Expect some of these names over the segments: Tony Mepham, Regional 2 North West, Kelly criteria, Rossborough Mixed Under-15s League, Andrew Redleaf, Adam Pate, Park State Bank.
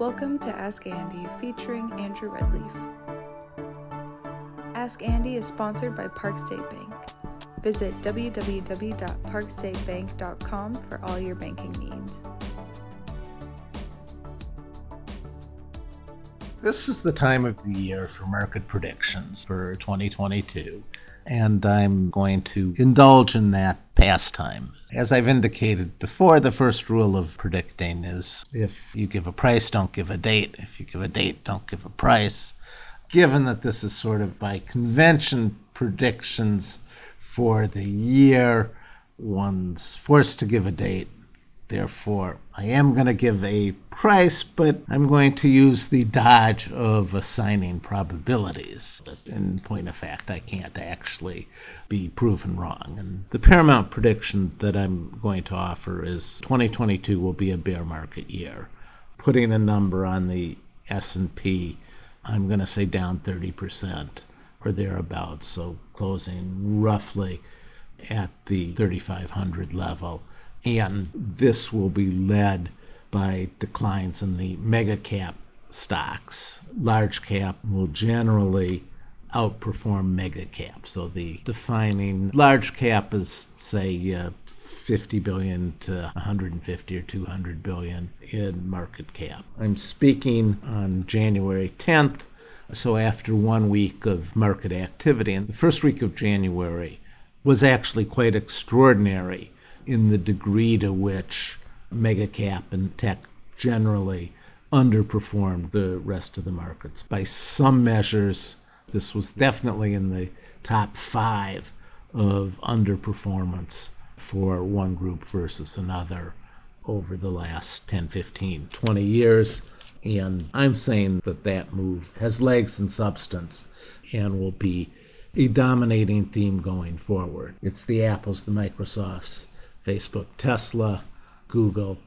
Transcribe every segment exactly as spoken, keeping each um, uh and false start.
Welcome to Ask Andy, featuring Andrew Redleaf. Ask Andy is sponsored by Park State Bank. Visit w w w dot park state bank dot com for all your banking needs. This is the time of the year for market predictions for twenty twenty-two, and I'm going to indulge in that pastime. As I've indicated before, the first rule of predicting is if you give a price, don't give a date. If you give a date, don't give a price. Given that this is sort of by convention predictions for the year, one's forced to give a date. Therefore, I am going to give a price, but I'm going to use the dodge of assigning probabilities. But in point of fact, I can't actually be proven wrong. And the paramount prediction that I'm going to offer is twenty twenty-two will be a bear market year. Putting a number on the S and P, I'm going to say down thirty percent or thereabouts, so closing roughly at the thirty-five hundred level. And this will be led by declines in the mega cap stocks. Large cap will generally outperform mega cap. So the defining large cap is, say, uh, fifty billion to one hundred fifty or two hundred billion in market cap. I'm speaking on January tenth, so after one week of market activity. And the first week of January was actually quite extraordinary in the degree to which mega cap and tech generally underperformed the rest of the markets. By some measures, this was definitely in the top five of underperformance for one group versus another over the last ten, fifteen, twenty years. And I'm saying that that move has legs and substance and will be a dominating theme going forward. It's the Apples, the Microsofts, Facebook, Tesla, Google,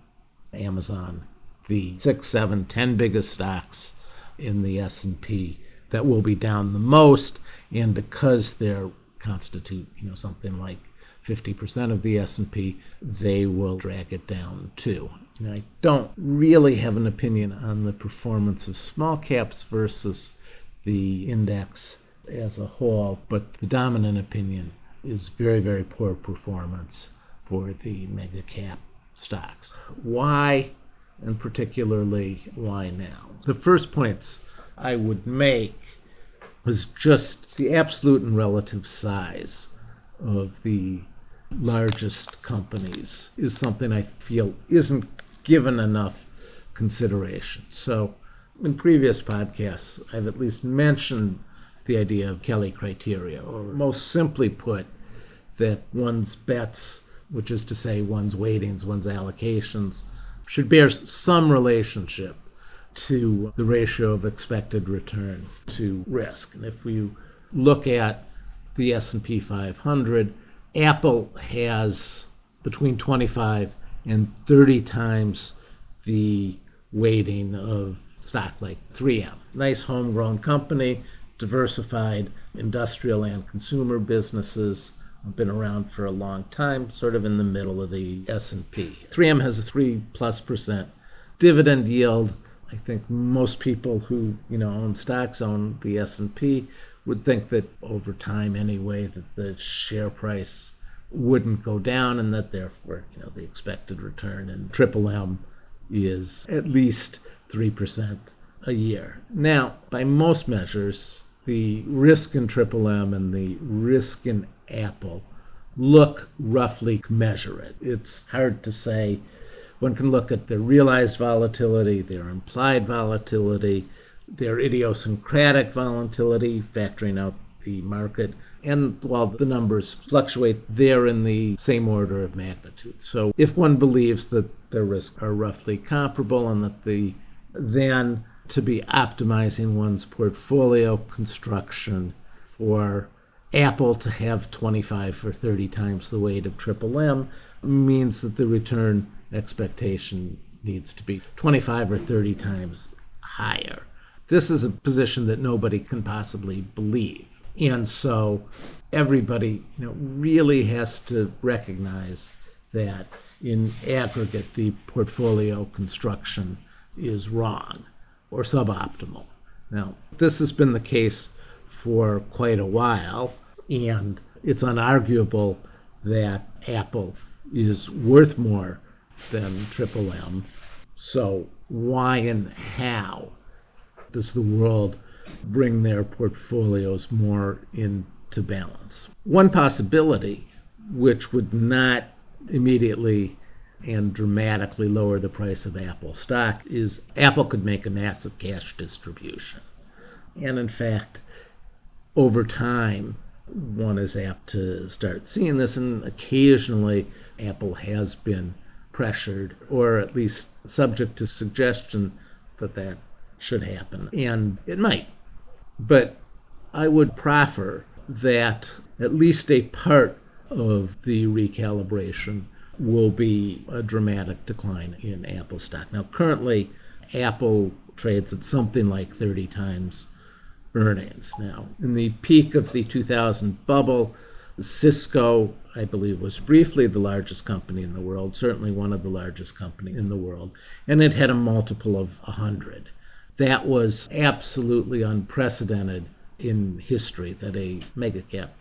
Amazon, the six, seven, ten biggest stocks in the S and P that will be down the most. And because they constitute, you know, something like fifty percent of the S and P, they will drag it down too. And I don't really have an opinion on the performance of small caps versus the index as a whole, but the dominant opinion is very, very poor performance for the mega cap stocks. Why, and particularly why now? The first points I would make was just the absolute and relative size of the largest companies is something I feel isn't given enough consideration. So in previous podcasts, I've at least mentioned the idea of Kelly criteria, or most simply put, that one's bets, which is to say one's weightings, one's allocations, should bear some relationship to the ratio of expected return to risk. And if we look at the S and P five hundred, Apple has between twenty-five and thirty times the weighting of stock like three M. Nice homegrown company, diversified industrial and consumer businesses, been around for a long time, sort of in the middle of the S and P. three M has a three plus percent dividend yield. I think most people who, you know, own stocks, own the S and P, would think that over time anyway, that the share price wouldn't go down and that therefore, you know, the expected return in triple M is at least three percent a year. Now, by most measures, the risk in triple M and the risk in Apple look roughly commensurate. It's hard to say. One can look at their realized volatility, their implied volatility, their idiosyncratic volatility, factoring out the market. And while the numbers fluctuate, they're in the same order of magnitude. So if one believes that the risks are roughly comparable and that the then to be optimizing one's portfolio construction for Apple to have twenty-five or thirty times the weight of triple M means that the return expectation needs to be twenty-five or thirty times higher. This is a position that nobody can possibly believe. And so everybody, you know, really has to recognize that in aggregate, the portfolio construction is wrong or suboptimal. Now, this has been the case for quite a while, and it's unarguable that Apple is worth more than Triple M. So why and how does the world bring their portfolios more into balance? One possibility, which would not immediately and dramatically lower the price of Apple stock, is Apple could make a massive cash distribution. And in fact, over time, one is apt to start seeing this, and occasionally Apple has been pressured, or at least subject to suggestion that that should happen, and it might. But I would proffer that at least a part of the recalibration will be a dramatic decline in Apple stock. Now, currently, Apple trades at something like thirty times earnings. Now, in the peak of the two thousand bubble, Cisco, I believe, was briefly the largest company in the world, certainly one of the largest companies in the world, and it had a multiple of one hundred. That was absolutely unprecedented in history, that a mega cap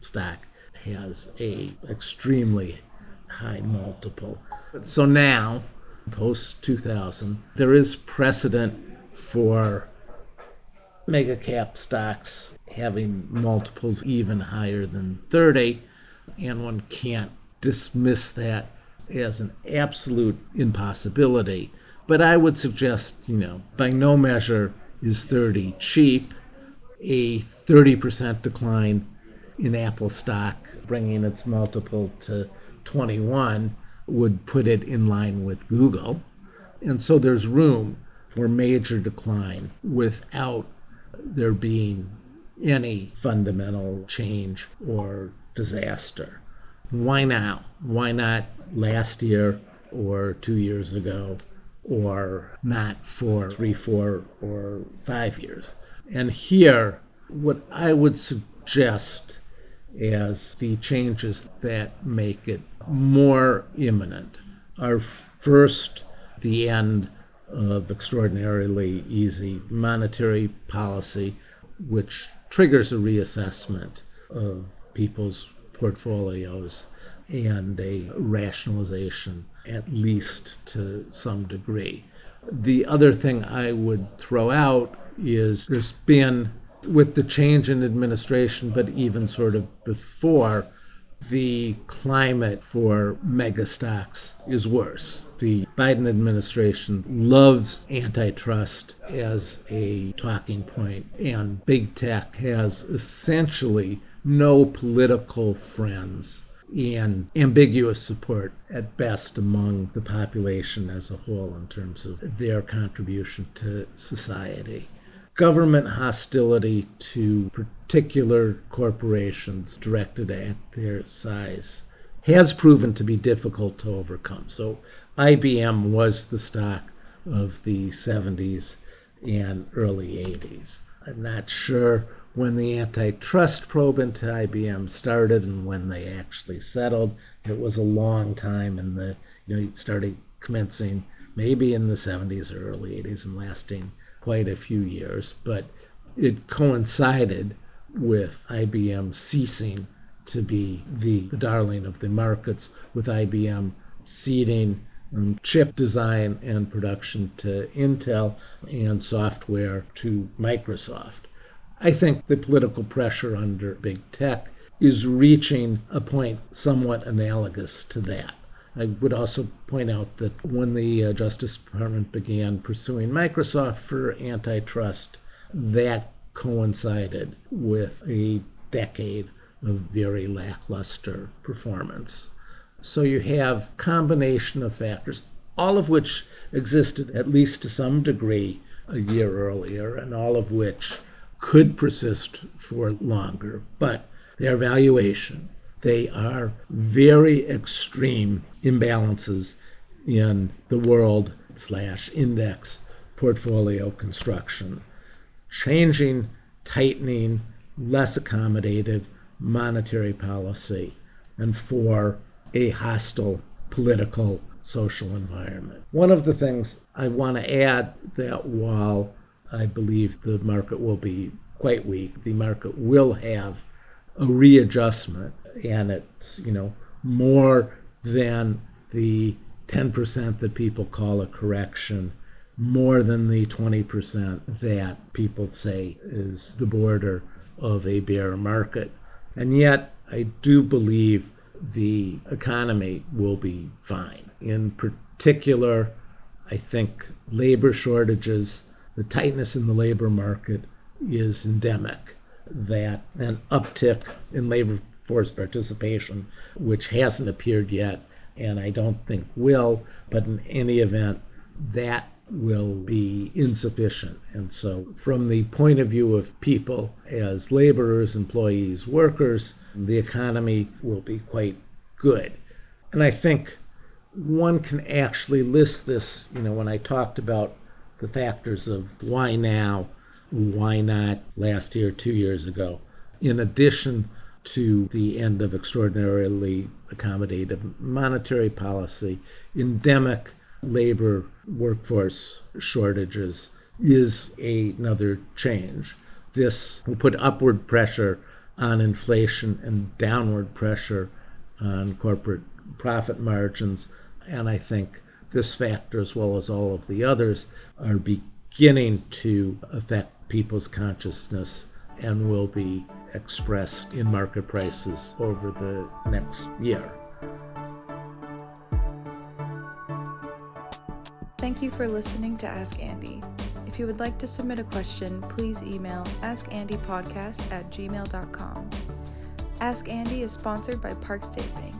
stock has a extremely high multiple. So now, post two thousand, there is precedent for mega cap stocks having multiples even higher than thirty, and one can't dismiss that as an absolute impossibility. But I would suggest, you know, by no measure is thirty cheap. A thirty percent decline in Apple stock, bringing its multiple to twenty-one, would put it in line with Google. And so there's room for major decline without there being any fundamental change or disaster. Why now? Why not last year or two years ago, or not for three, four, or five years? And here, what I would suggest as the changes that make it more imminent are, first, the end of extraordinarily easy monetary policy, which triggers a reassessment of people's portfolios and a rationalization, at least to some degree. The other thing I would throw out is there's been, with the change in administration, but even sort of before, the climate for mega stocks is worse. The Biden administration loves antitrust as a talking point, and big tech has essentially no political friends and ambiguous support at best among the population as a whole in terms of their contribution to society. Government hostility to particular corporations directed at their size has proven to be difficult to overcome. So I B M was the stock of the seventies and early eighties. I'm not sure when the antitrust probe into I B M started and when they actually settled. It was a long time, and the you know it started commencing maybe in the seventies or early eighties and lasting quite a few years, but it coincided with I B M ceasing to be the, the darling of the markets, with I B M ceding um, chip design and production to Intel and software to Microsoft. I think the political pressure under big tech is reaching a point somewhat analogous to that. I would also point out that when the Justice Department began pursuing Microsoft for antitrust, that coincided with a decade of very lackluster performance. So you have a combination of factors, all of which existed at least to some degree a year earlier, and all of which could persist for longer, but their valuation, they are very extreme imbalances in the world slash index portfolio construction. Changing, tightening, less accommodative monetary policy, and for a hostile political social environment. One of the things I want to add, that while I believe the market will be quite weak, the market will have a readjustment, and it's, you know, more than the ten percent that people call a correction, more than the twenty percent that people say is the border of a bear market. And yet, I do believe the economy will be fine. In particular, I think labor shortages, the tightness in the labor market is endemic, that an uptick in labor force participation, which hasn't appeared yet, and I don't think will, but in any event, that will be insufficient. And so from the point of view of people as laborers, employees, workers, the economy will be quite good. And I think one can actually list this, you know, when I talked about the factors of why now, why not last year, two years ago, in addition to the end of extraordinarily accommodative monetary policy, endemic labor workforce shortages is a, another change. This will put upward pressure on inflation and downward pressure on corporate profit margins. And I think this factor, as well as all of the others, are beginning to affect people's consciousness and will be expressed in market prices over the next year. Thank you for listening to Ask Andy. If you would like to submit a question, please email ask andy podcast at gmail dot com. Ask Andy is sponsored by Park State Bank.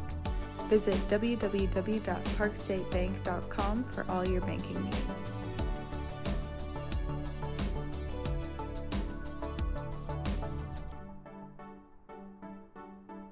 Visit w w w dot park state bank dot com for all your banking needs.